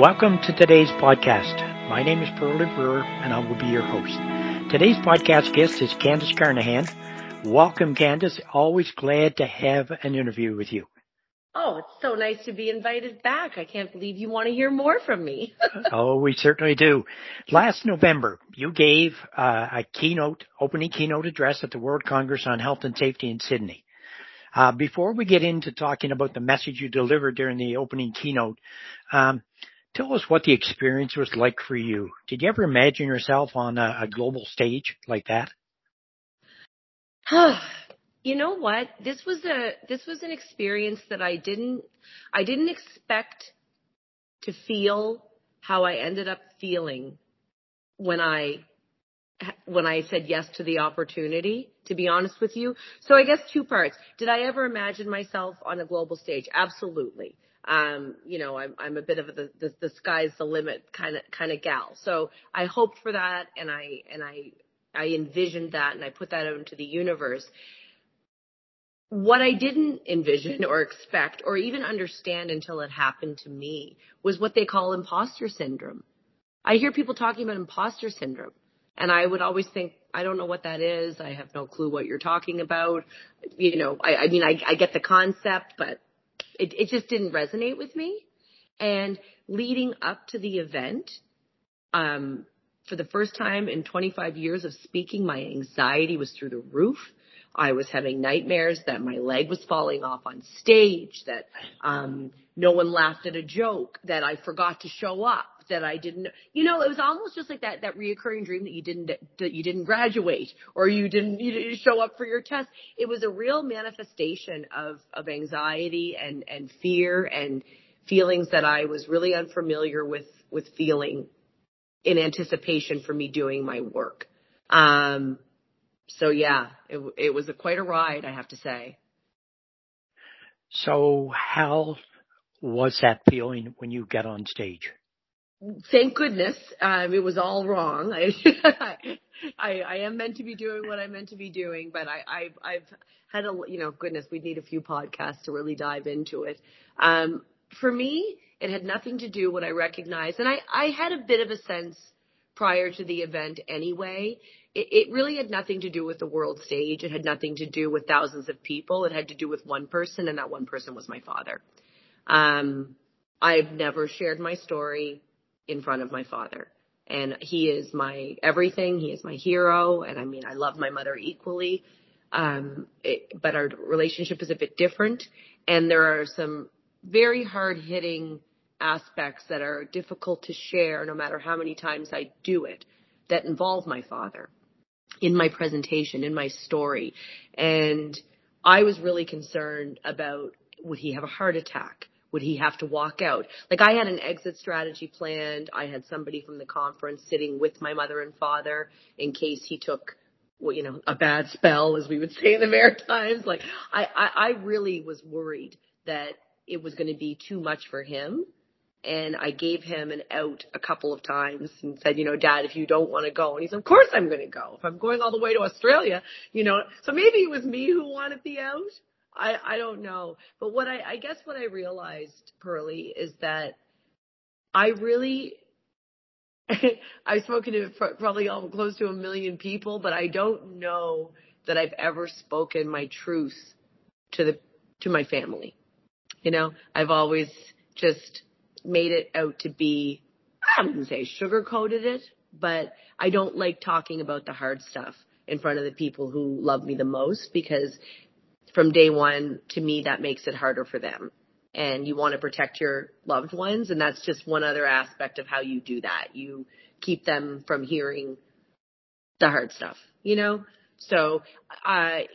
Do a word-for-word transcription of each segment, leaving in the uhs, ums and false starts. Welcome to today's podcast. My name is Pearl Brewer, and I will be your host. Today's podcast guest is Candace Carnahan. Welcome, Candace. Always glad to have an interview with you. Oh, it's so nice to be invited back. I can't believe you want to hear more from me. Oh, we certainly do. Last November, you gave uh, a keynote, opening keynote address at the World Congress on Health and Safety in Sydney. Uh, before we get into talking about the message you delivered during the opening keynote, um, tell us what the experience was like for you. Did you ever imagine yourself on a, a global stage like that? You know what? This was a this was an experience that I didn't I didn't expect to feel how I ended up feeling when I when I said yes to the opportunity, to be honest with you. So I guess two parts. Did I ever imagine myself on a global stage? Absolutely. Um, you know, I'm, I'm a bit of a, the, the, the sky's the limit kind of, kind of gal. So I hoped for that. And I, and I, I envisioned that and I put that out into the universe. What I didn't envision or expect or even understand until it happened to me was what they call imposter syndrome. I hear people talking about imposter syndrome and I would always think, I don't know what that is. I have no clue what you're talking about. You know, I, I mean, I, I get the concept, but It, it just didn't resonate with me. And leading up to the event, um, for the first time in twenty-five years of speaking, my anxiety was through the roof. I was having nightmares that my leg was falling off on stage, that um, no one laughed at a joke, that I forgot to show up, that I didn't, you know, it was almost just like that, that reoccurring dream that you didn't, that you didn't graduate or you didn't, you didn't show up for your test. It was a real manifestation of, of anxiety and, and fear and feelings that I was really unfamiliar with, with feeling in anticipation for me doing my work. Um, so yeah, it, it was a, quite a ride, I have to say. So how was that feeling when you got on stage? Thank goodness, um, it was all wrong. I, I, I am meant to be doing what I'm meant to be doing, but I, I've, I've had a, you know, goodness, we'd need a few podcasts to really dive into it. Um, for me, it had nothing to do what I recognized. And I, I had a bit of a sense prior to the event anyway. It, it really had nothing to do with the world stage. It had nothing to do with thousands of people. It had to do with one person, and that one person was my father. Um, I've never shared my story in front of my father. And he is my everything. He is my hero. And I mean, I love my mother equally. Um, it, but our relationship is a bit different. And there are some very hard hitting aspects that are difficult to share, no matter how many times I do it, that involve my father in my presentation, in my story. And I was really concerned about, would he have a heart attack? Would he have to walk out? Like, I had an exit strategy planned. I had somebody from the conference sitting with my mother and father in case he took, well, you know, a bad spell, as we would say in the Maritimes. Like, I, I, I really was worried that it was going to be too much for him. And I gave him an out a couple of times and said, you know, Dad, if you don't want to go. And he said, of course I'm going to go. If I'm going all the way to Australia, you know. So maybe it was me who wanted the out. I, I don't know. But what I, I guess what I realized, Pearly, is that I really, I've spoken to probably all, close to a million people, but I don't know that I've ever spoken my truth to the, to my family. You know, I've always just made it out to be, I wouldn't say sugar-coated it, but I don't like talking about the hard stuff in front of the people who love me the most, because from day one, to me, that makes it harder for them. And you want to protect your loved ones. And that's just one other aspect of how you do that. You keep them from hearing the hard stuff, you know? So I,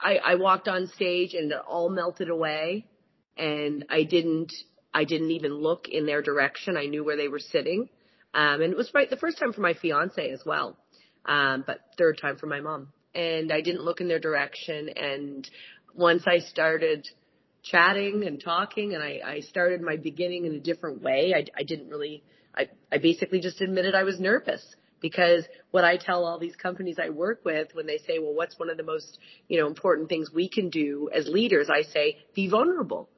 I, I walked on stage and it all melted away. And I didn't, I didn't even look in their direction. I knew where they were sitting. Um, and it was right the first time for my fiance as well. Um, but third time for my mom. And I didn't look in their direction. And once I started chatting and talking, and I, I started my beginning in a different way, I, I didn't really, I, I basically just admitted I was nervous. Because what I tell all these companies I work with when they say, well, what's one of the most, you know, important things we can do as leaders? I say, be vulnerable.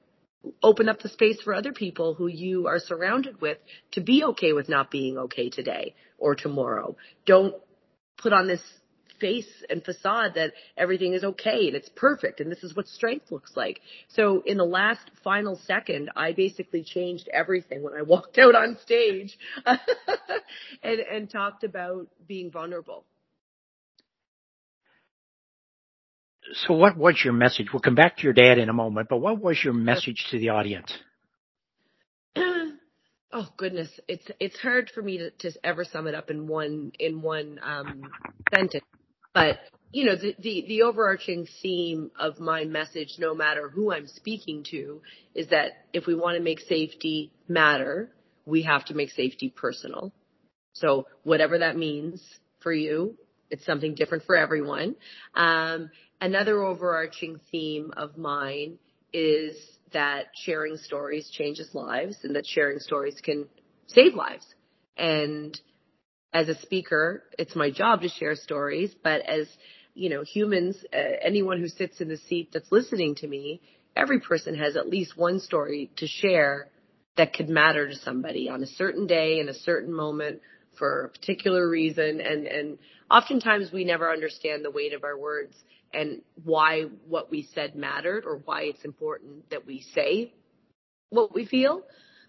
Open up the space for other people who you are surrounded with to be okay with not being okay today or tomorrow. Don't put on this face and facade that everything is okay and it's perfect and this is what strength looks like. So in the last final second, I basically changed everything when I walked out on stage and, and talked about being vulnerable. So what was your message? We'll come back to your dad in a moment, but what was your message to the audience? Oh, goodness. It's it's hard for me to, to ever sum it up in one in one um, sentence. But, you know, the, the, the overarching theme of my message, no matter who I'm speaking to, is that if we want to make safety matter, we have to make safety personal. So whatever that means for you, it's something different for everyone. Um, another overarching theme of mine is that sharing stories changes lives and that sharing stories can save lives. And as a speaker, it's my job to share stories, but as, you know, humans, uh, anyone who sits in the seat that's listening to me, every person has at least one story to share that could matter to somebody on a certain day, in a certain moment, for a particular reason. And, and oftentimes we never understand the weight of our words and why what we said mattered or why it's important that we say what we feel.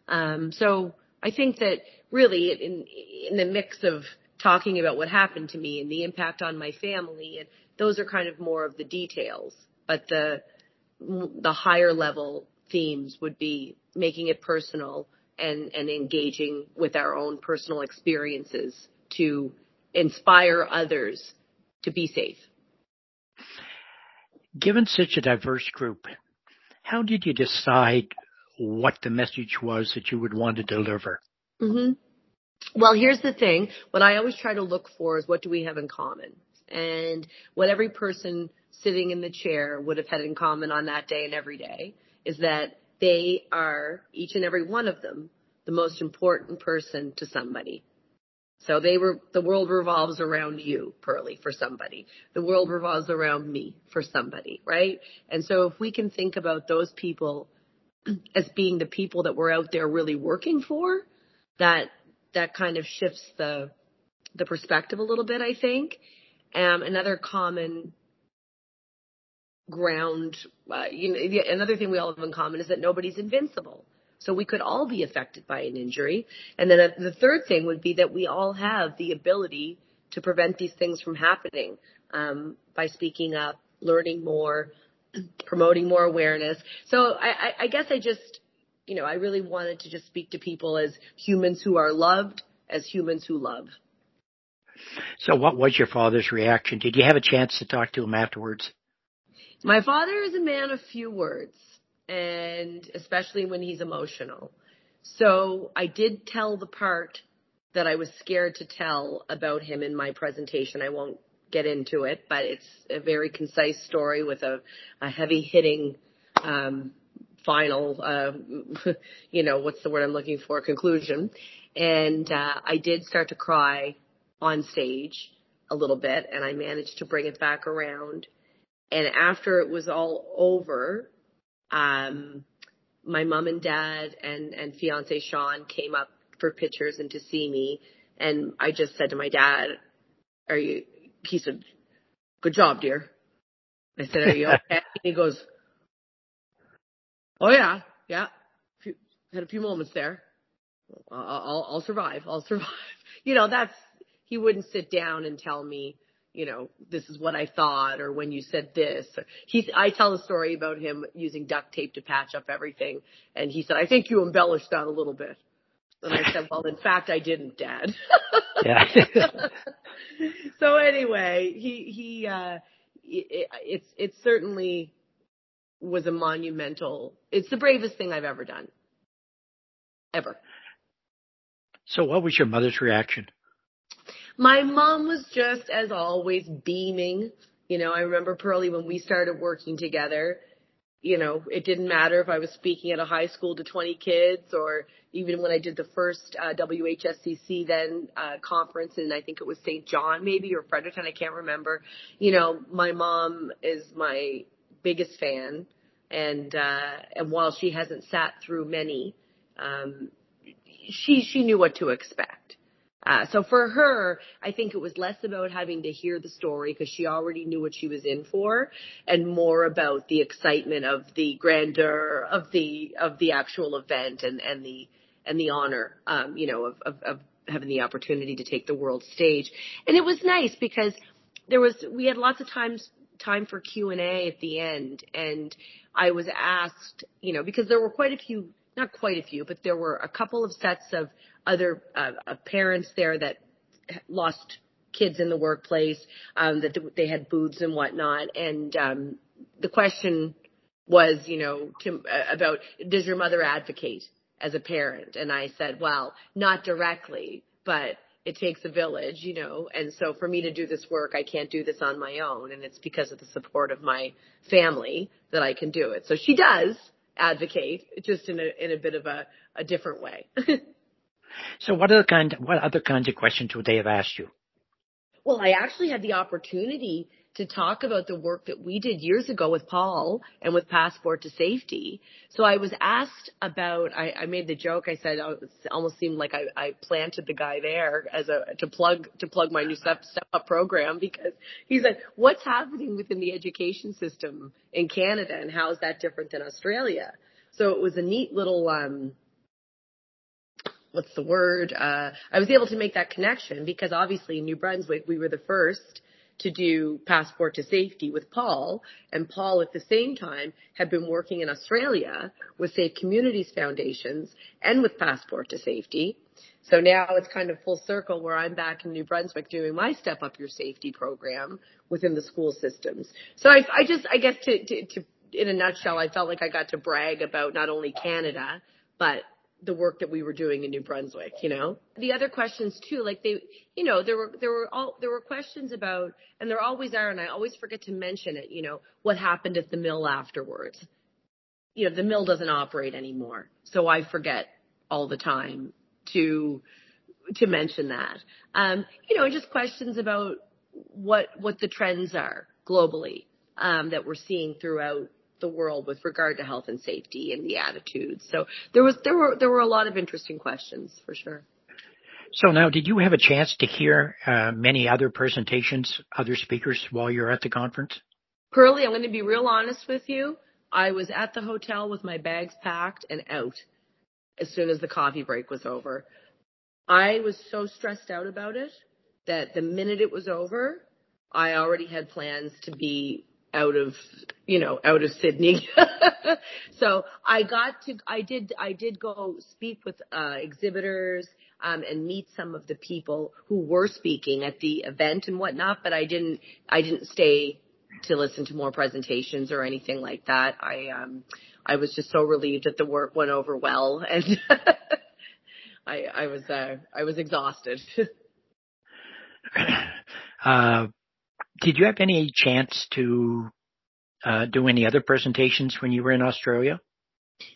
Um, so I think that really in, in the mix of talking about what happened to me and the impact on my family, and those are kind of more of the details, but the, the higher level themes would be making it personal and, and engaging with our own personal experiences to inspire others to be safe. Given such a diverse group, how did you decide what the message was that you would want to deliver? Mm-hmm. Well, here's the thing. What I always try to look for is what do we have in common? And what every person sitting in the chair would have had in common on that day and every day is that they are, each and every one of them, the most important person to somebody. So they were, the world revolves around you, Pearly, for somebody. The world revolves around me for somebody, right? And so if we can think about those people as being the people that we're out there really working for, that that kind of shifts the the perspective a little bit, I think. Um, another common ground, uh, you know, another thing we all have in common is that nobody's invincible. So we could all be affected by an injury. And then the third thing would be that we all have the ability to prevent these things from happening um, by speaking up, learning more, promoting more awareness. So I, I guess I just, you know, I really wanted to just speak to people as humans who are loved, as humans who love. So what was your father's reaction? Did you have a chance to talk to him afterwards? My father is a man of few words. And especially when he's emotional. So I did tell the part that I was scared to tell about him in my presentation. I won't get into it, but it's a very concise story with a, a heavy hitting, um, final, uh, you know, what's the word I'm looking for? Conclusion. And, uh, I did start to cry on stage a little bit and I managed to bring it back around. And after it was all over, Um, my mom and dad and, and fiance Sean came up for pictures and to see me. And I just said to my dad, are you, he said, good job, dear. I said, are you okay? And he goes, oh yeah, yeah. Few, had a few moments there. I'll, I'll, I'll survive. I'll survive. You know, that's, he wouldn't sit down and tell me, you know, this is what I thought, or when you said this. He, I tell a story about him using duct tape to patch up everything. And he said, I think you embellished that a little bit. And I said, well, in fact, I didn't, Dad. Yeah. So anyway, he, he, uh, it, it's, it certainly was a monumental, it's the bravest thing I've ever done. Ever. So what was your mother's reaction? My mom was just, as always, beaming. You know, I remember, Pearly, when we started working together, you know, it didn't matter if I was speaking at a high school to twenty kids, or even when I did the first uh, W H S C C then uh, conference, and I think it was Saint John maybe or Fredericton, I can't remember. You know, my mom is my biggest fan, and uh, and while she hasn't sat through many, um, she she knew what to expect. Uh, so for her, I think it was less about having to hear the story because she already knew what she was in for, and more about the excitement of the grandeur of the of the actual event and, and the and the honor, um, you know, of, of, of having the opportunity to take the world stage. And it was nice because there was we had lots of times time for Q and A at the end, and I was asked, you know, because there were quite a few. Not quite a few, but there were a couple of sets of other uh, of parents there that lost kids in the workplace, um, that they had booths and whatnot. And um, the question was, you know, to, uh, about, does your mother advocate as a parent? And I said, well, not directly, but it takes a village, you know, and so for me to do this work, I can't do this on my own. And it's because of the support of my family that I can do it. So she does advocate, just in a in a bit of a, a different way. So what other kind what other kinds of questions would they have asked you? Well, I actually had the opportunity to talk about the work that we did years ago with Paul and with Passport to Safety. So I was asked about, I, I made the joke, I said, oh, it almost seemed like I, I planted the guy there as a, to plug, to plug my new Step, Step Up program, because he said, what's happening within the education system in Canada and how is that different than Australia? So it was a neat little, um, what's the word? Uh, I was able to make that connection because obviously in New Brunswick, we were the first to do Passport to Safety with Paul, and Paul at the same time had been working in Australia with Safe Communities Foundations and with Passport to Safety. So now it's kind of full circle where I'm back in New Brunswick doing my Step Up Your Safety program within the school systems. So I, I just, I guess to, to, to, in a nutshell, I felt like I got to brag about not only Canada, but the work that we were doing in New Brunswick, you know. The other questions too, like they, you know, there were, there were all, there were questions about, and there always are, and I always forget to mention it, you know, what happened at the mill afterwards. You know, the mill doesn't operate anymore. So I forget all the time to, to mention that. Um, you know, just questions about what, what the trends are globally, um, that we're seeing throughout the world with regard to health and safety and the attitudes. So there was, there were, there were a lot of interesting questions for sure. So now, did you have a chance to hear uh, many other presentations, other speakers while you're at the conference? Pearly, I'm going to be real honest with you. I was at the hotel with my bags packed and out as soon as the coffee break was over. I was so stressed out about it that the minute it was over, I already had plans to be out of, you know, out of Sydney. So I got to, I did, I did go speak with uh, exhibitors um, and meet some of the people who were speaking at the event and whatnot, but I didn't, I didn't stay to listen to more presentations or anything like that. I, um, I was just so relieved that the work went over well, and I, I was, uh, I was exhausted. uh, Did you have any chance to uh, do any other presentations when you were in Australia?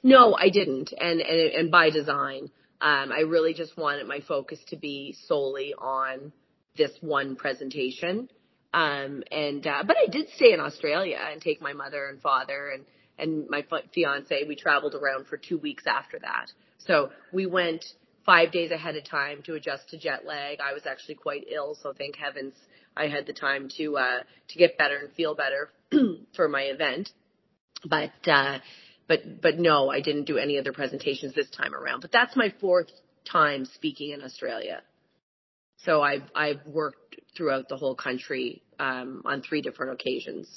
No, I didn't. And, and, and by design, um, I really just wanted my focus to be solely on this one presentation. Um, and, uh, but I did stay in Australia and take my mother and father and, and my fiance. We traveled around for two weeks after that. So we went five days ahead of time to adjust to jet lag. I was actually quite ill, so thank heavens I had the time to uh, to get better and feel better for my event. But uh, but but no, I didn't do any other presentations this time around. But that's my fourth time speaking in Australia. So I've I've worked throughout the whole country um, on three different occasions.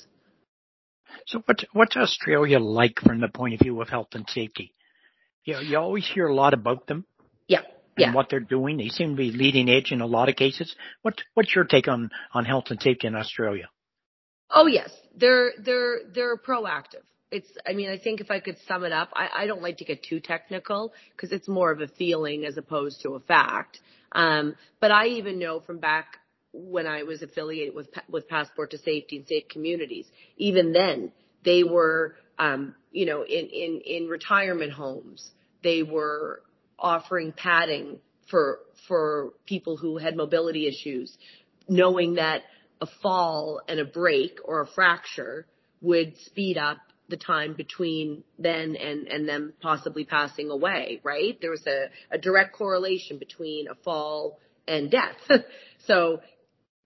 So what what's Australia like from the point of view of health and safety? You know, you always hear a lot about them. Yeah, yeah. And what they're doing. They seem to be leading edge in a lot of cases. What, what's your take on, on health and safety in Australia? Oh, yes. They're, they're, they're proactive. It's, I mean, I think if I could sum it up, I, I don't like to get too technical because it's more of a feeling as opposed to a fact. Um, but I even know from back when I was affiliated with, with Passport to Safety and Safe Communities, even then they were, um, you know, in, in, in retirement homes, they were offering padding for, for people who had mobility issues, knowing that a fall and a break or a fracture would speed up the time between then and, and them possibly passing away, right? There was a, a direct correlation between a fall and death. So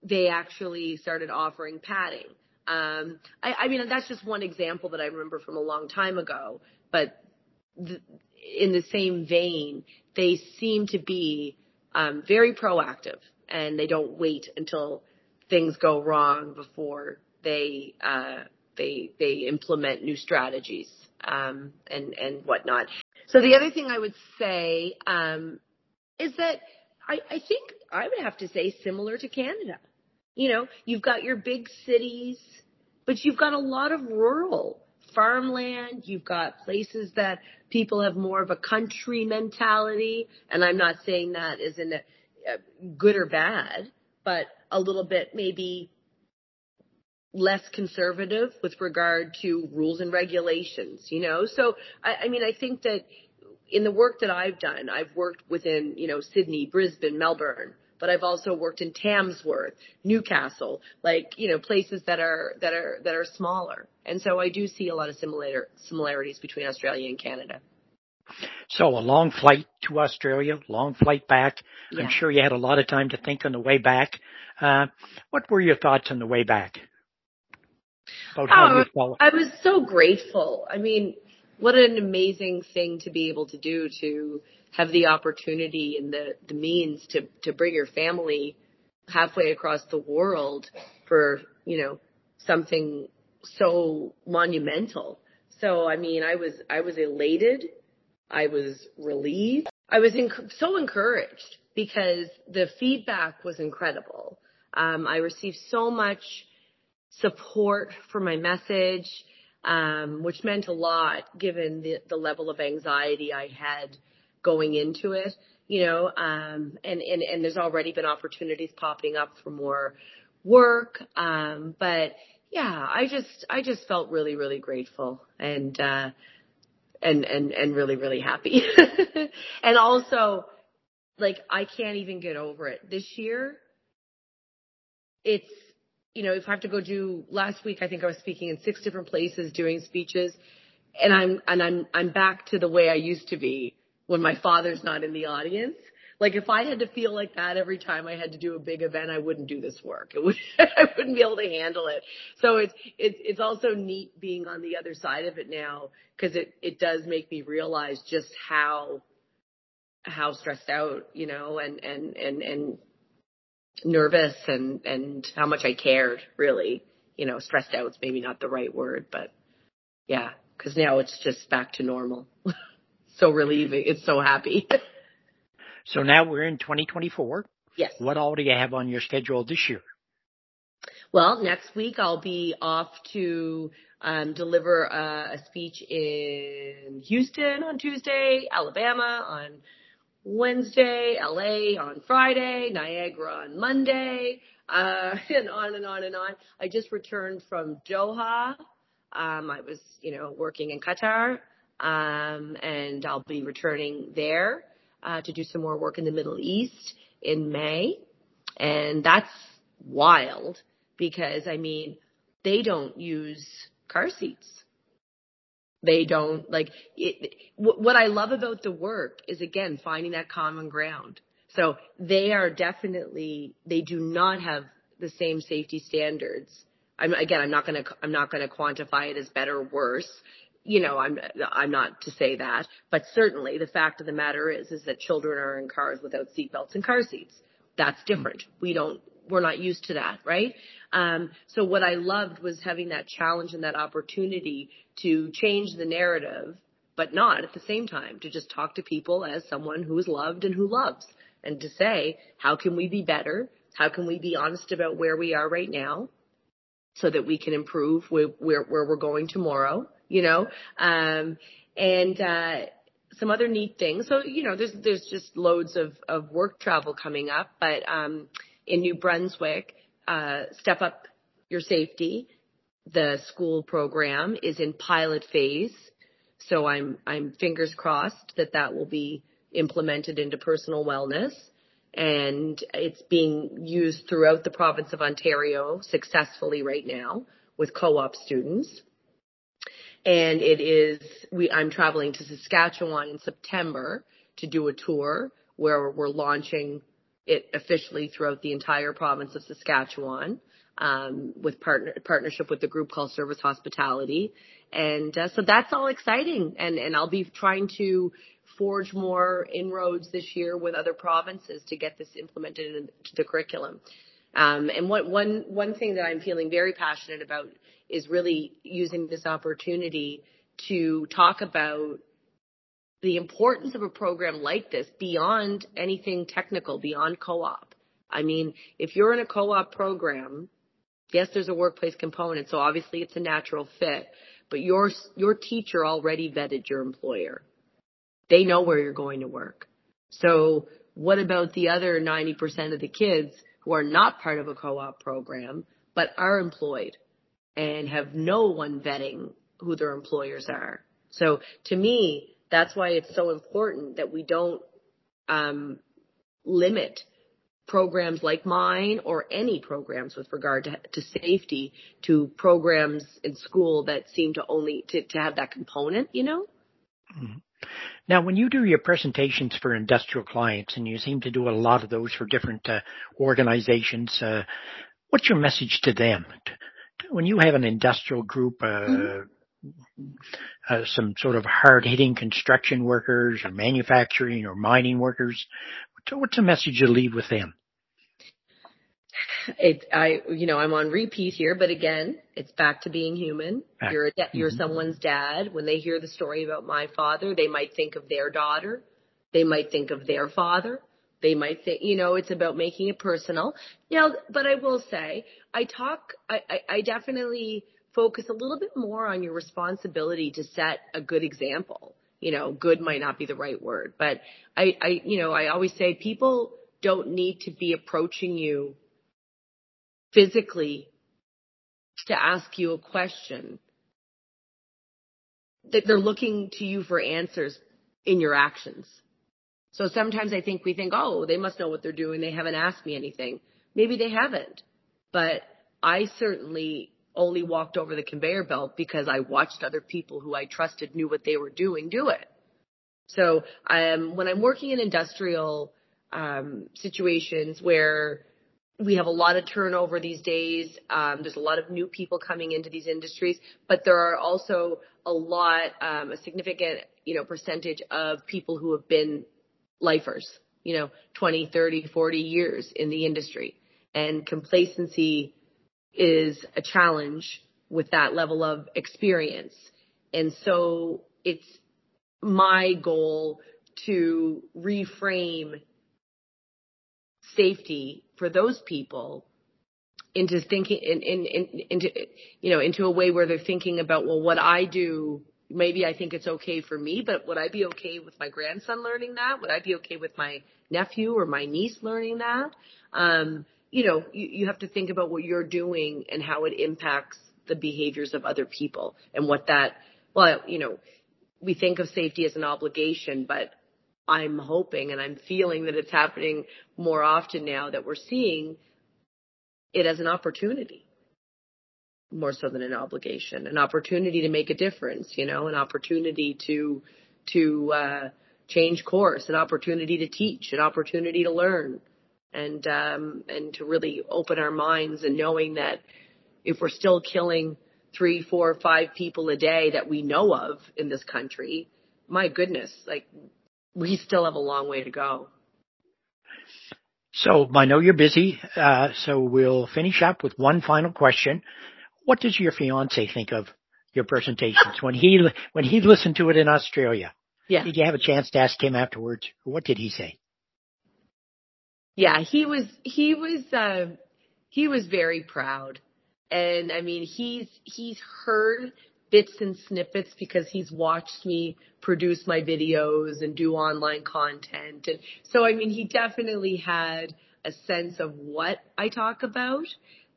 they actually started offering padding. Um, I, I mean, that's just one example that I remember from a long time ago, but th- in the same vein, they seem to be um, very proactive, and they don't wait until things go wrong before they uh, they they implement new strategies um, and and whatnot. So the other thing I would say um, is that I, I think I would have to say similar to Canada. You know, you've got your big cities, but you've got a lot of rural farmland. You've got places that people have more of a country mentality. And I'm not saying that as in a, a good or bad, but a little bit maybe less conservative with regard to rules and regulations, you know. So, I, I mean, I think that in the work that I've done, I've worked within, you know, Sydney, Brisbane, Melbourne, but I've also worked in Tamsworth, Newcastle, like, you know, places that are, that are, that are smaller. And so I do see a lot of similar similarities between Australia and Canada. So a long flight to Australia, long flight back. Yeah. I'm sure you had a lot of time to think on the way back. Uh, what were your thoughts on the way back? About how oh, you followed? I was so grateful. I mean, what an amazing thing to be able to do, to have the opportunity and the, the means to, to bring your family halfway across the world for, you know, something so monumental. So, I mean, I was, I was elated. I was relieved. I was enc- so encouraged because the feedback was incredible. Um, I received so much support for my message, um, which meant a lot given the, the level of anxiety I had going into it, you know, um, and, and, and there's already been opportunities popping up for more work. Um, but yeah, I just, I just felt really, really grateful and, uh, and, and, and really, really happy. And also, like, I can't even get over it. This year, it's, you know, if I have to go do last week, I think I was speaking in six different places doing speeches, and I'm, and I'm, I'm back to the way I used to be when my father's not in the audience. Like, if I had to feel like that every time I had to do a big event, I wouldn't do this work. It would, I wouldn't be able to handle it. So it's, it's, it's also neat being on the other side of it now, because it, it does make me realize just how, how stressed out, you know, and, and, and, and nervous and, and how much I cared, really. You know, stressed out is maybe not the right word, but yeah, because now it's just back to normal. So relieving. It's so happy. So now we're in twenty twenty-four. Yes. What all do you have on your schedule this year? Well, next week I'll be off to um, deliver a, a speech in Houston on Tuesday, Alabama on Wednesday, L A on Friday, Niagara on Monday, uh, and on and on and on. I just returned from Doha. Um, I was, you know, working in Qatar. Um, and I'll be returning there, uh, to do some more work in the Middle East in May. And that's wild because, I mean, they don't use car seats. They don't like it. W- what I love about the work is, again, finding that common ground. So they are definitely, they do not have the same safety standards. I'm, again, I'm not going to, I'm not going to quantify it as better or worse. You know, I'm I'm not to say that, but certainly the fact of the matter is, is that children are in cars without seatbelts and car seats. That's different. We don't, we're not used to that, right? Um, so what I loved was having that challenge and that opportunity to change the narrative, but not at the same time to just talk to people as someone who is loved and who loves, and to say, how can we be better? How can we be honest about where we are right now, so that we can improve where where, where we're going tomorrow? You know, um, and, uh, some other neat things. So, you know, there's, there's just loads of, of work travel coming up, but, um, in New Brunswick, uh, Step Up Your Safety, the school program, is in pilot phase. So I'm, I'm fingers crossed that that will be implemented into personal wellness, and it's being used throughout the province of Ontario successfully right now with co-op students. And it is, we, I'm traveling to Saskatchewan in September to do a tour where we're launching it officially throughout the entire province of Saskatchewan, um, with partner, partnership with the group called Service Hospitality. And uh, so that's all exciting. And, and I'll be trying to forge more inroads this year with other provinces to get this implemented into the curriculum. Um, and what, one, one thing that I'm feeling very passionate about is really using this opportunity to talk about the importance of a program like this beyond anything technical, beyond co-op. I mean, if you're in a co-op program, yes, there's a workplace component, so obviously it's a natural fit, but your, your teacher already vetted your employer. They know where you're going to work. So what about the other ninety percent of the kids who are not part of a co-op program, but are employed and have no one vetting who their employers are? So to me, that's why it's so important that we don't um, limit programs like mine or any programs with regard to, to safety to programs in school that seem to only to, to have that component, you know? Mm-hmm. Now, when you do your presentations for industrial clients, and you seem to do a lot of those for different uh, organizations, uh, what's your message to them? When you have an industrial group, uh, mm-hmm. uh, some sort of hard-hitting construction workers or manufacturing or mining workers, what's a message you leave with them? It, I, you know, I'm on repeat here, but again, it's back to being human. You're a de- you're someone's dad. When they hear the story about my father, they might think of their daughter. They might think of their father. They might think, you know, it's about making it personal. Now, but I will say, I talk, I, I, I definitely focus a little bit more on your responsibility to set a good example. You know, good might not be the right word, but I, I, you know, I always say people don't need to be approaching you physically to ask you a question, that they're looking to you for answers in your actions. So sometimes I think we think, oh, they must know what they're doing. They haven't asked me anything. Maybe they haven't, but I certainly only walked over the conveyor belt because I watched other people who I trusted knew what they were doing do it. So um, when I'm working in industrial um, situations where we have a lot of turnover these days. Um, there's a lot of new people coming into these industries, but there are also a lot, um, a significant, you know, percentage of people who have been lifers, you know, twenty, thirty, forty years in the industry. And complacency is a challenge with that level of experience. And so it's my goal to reframe safety for those people into thinking in, in, in, into, you know, into a way where they're thinking about, well, what I do, maybe I think it's okay for me, but would I be okay with my grandson learning that? Would I be okay with my nephew or my niece learning that? Um, you know, you, you have to think about what you're doing and how it impacts the behaviors of other people and what that, well, you know, we think of safety as an obligation, but I'm hoping and I'm feeling that it's happening more often now that we're seeing it as an opportunity more so than an obligation, an opportunity to make a difference, you know, an opportunity to, to, uh, change course, an opportunity to teach, an opportunity to learn and, um, and to really open our minds and knowing that if we're still killing three, four, five people a day that we know of in this country, my goodness, like, we still have a long way to go. So I know you're busy, uh, so we'll finish up with one final question. What does your fiancé think of your presentations when he when he listened to it in Australia? Yeah. Did you have a chance to ask him afterwards? What did he say? Yeah, he was he was uh, he was very proud, and I mean he's he's heard bits and snippets because he's watched me produce my videos and do online content. And so, I mean, he definitely had a sense of what I talk about,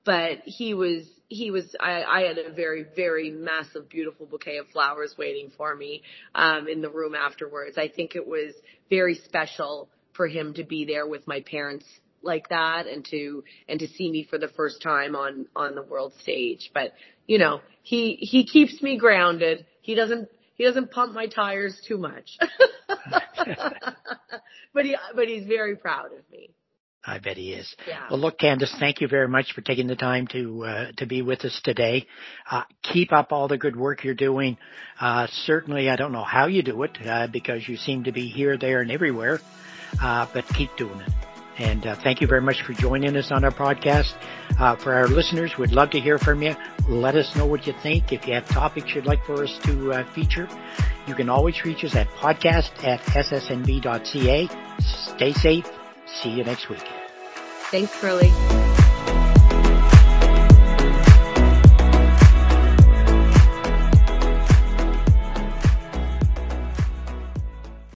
but he was, he was, I, I had a very, very massive, beautiful bouquet of flowers waiting for me um, in the room afterwards. I think it was very special for him to be there with my parents like that, and to, and to see me for the first time on, on the world stage. But, you know, he, he keeps me grounded. He doesn't, he doesn't pump my tires too much, but he, but he's very proud of me. I bet he is. Yeah. Well, look, Candace, thank you very much for taking the time to uh, to be with us today. Uh, keep up all the good work you're doing. Uh, certainly, I don't know how you do it uh, because you seem to be here, there, and everywhere, uh, but keep doing it. And uh, thank you very much for joining us on our podcast. Uh, for our listeners, we'd love to hear from you. Let us know what you think. If you have topics you'd like for us to uh, feature, you can always reach us at podcast at s s n b dot c a. Stay safe. See you next week. Thanks, Curly.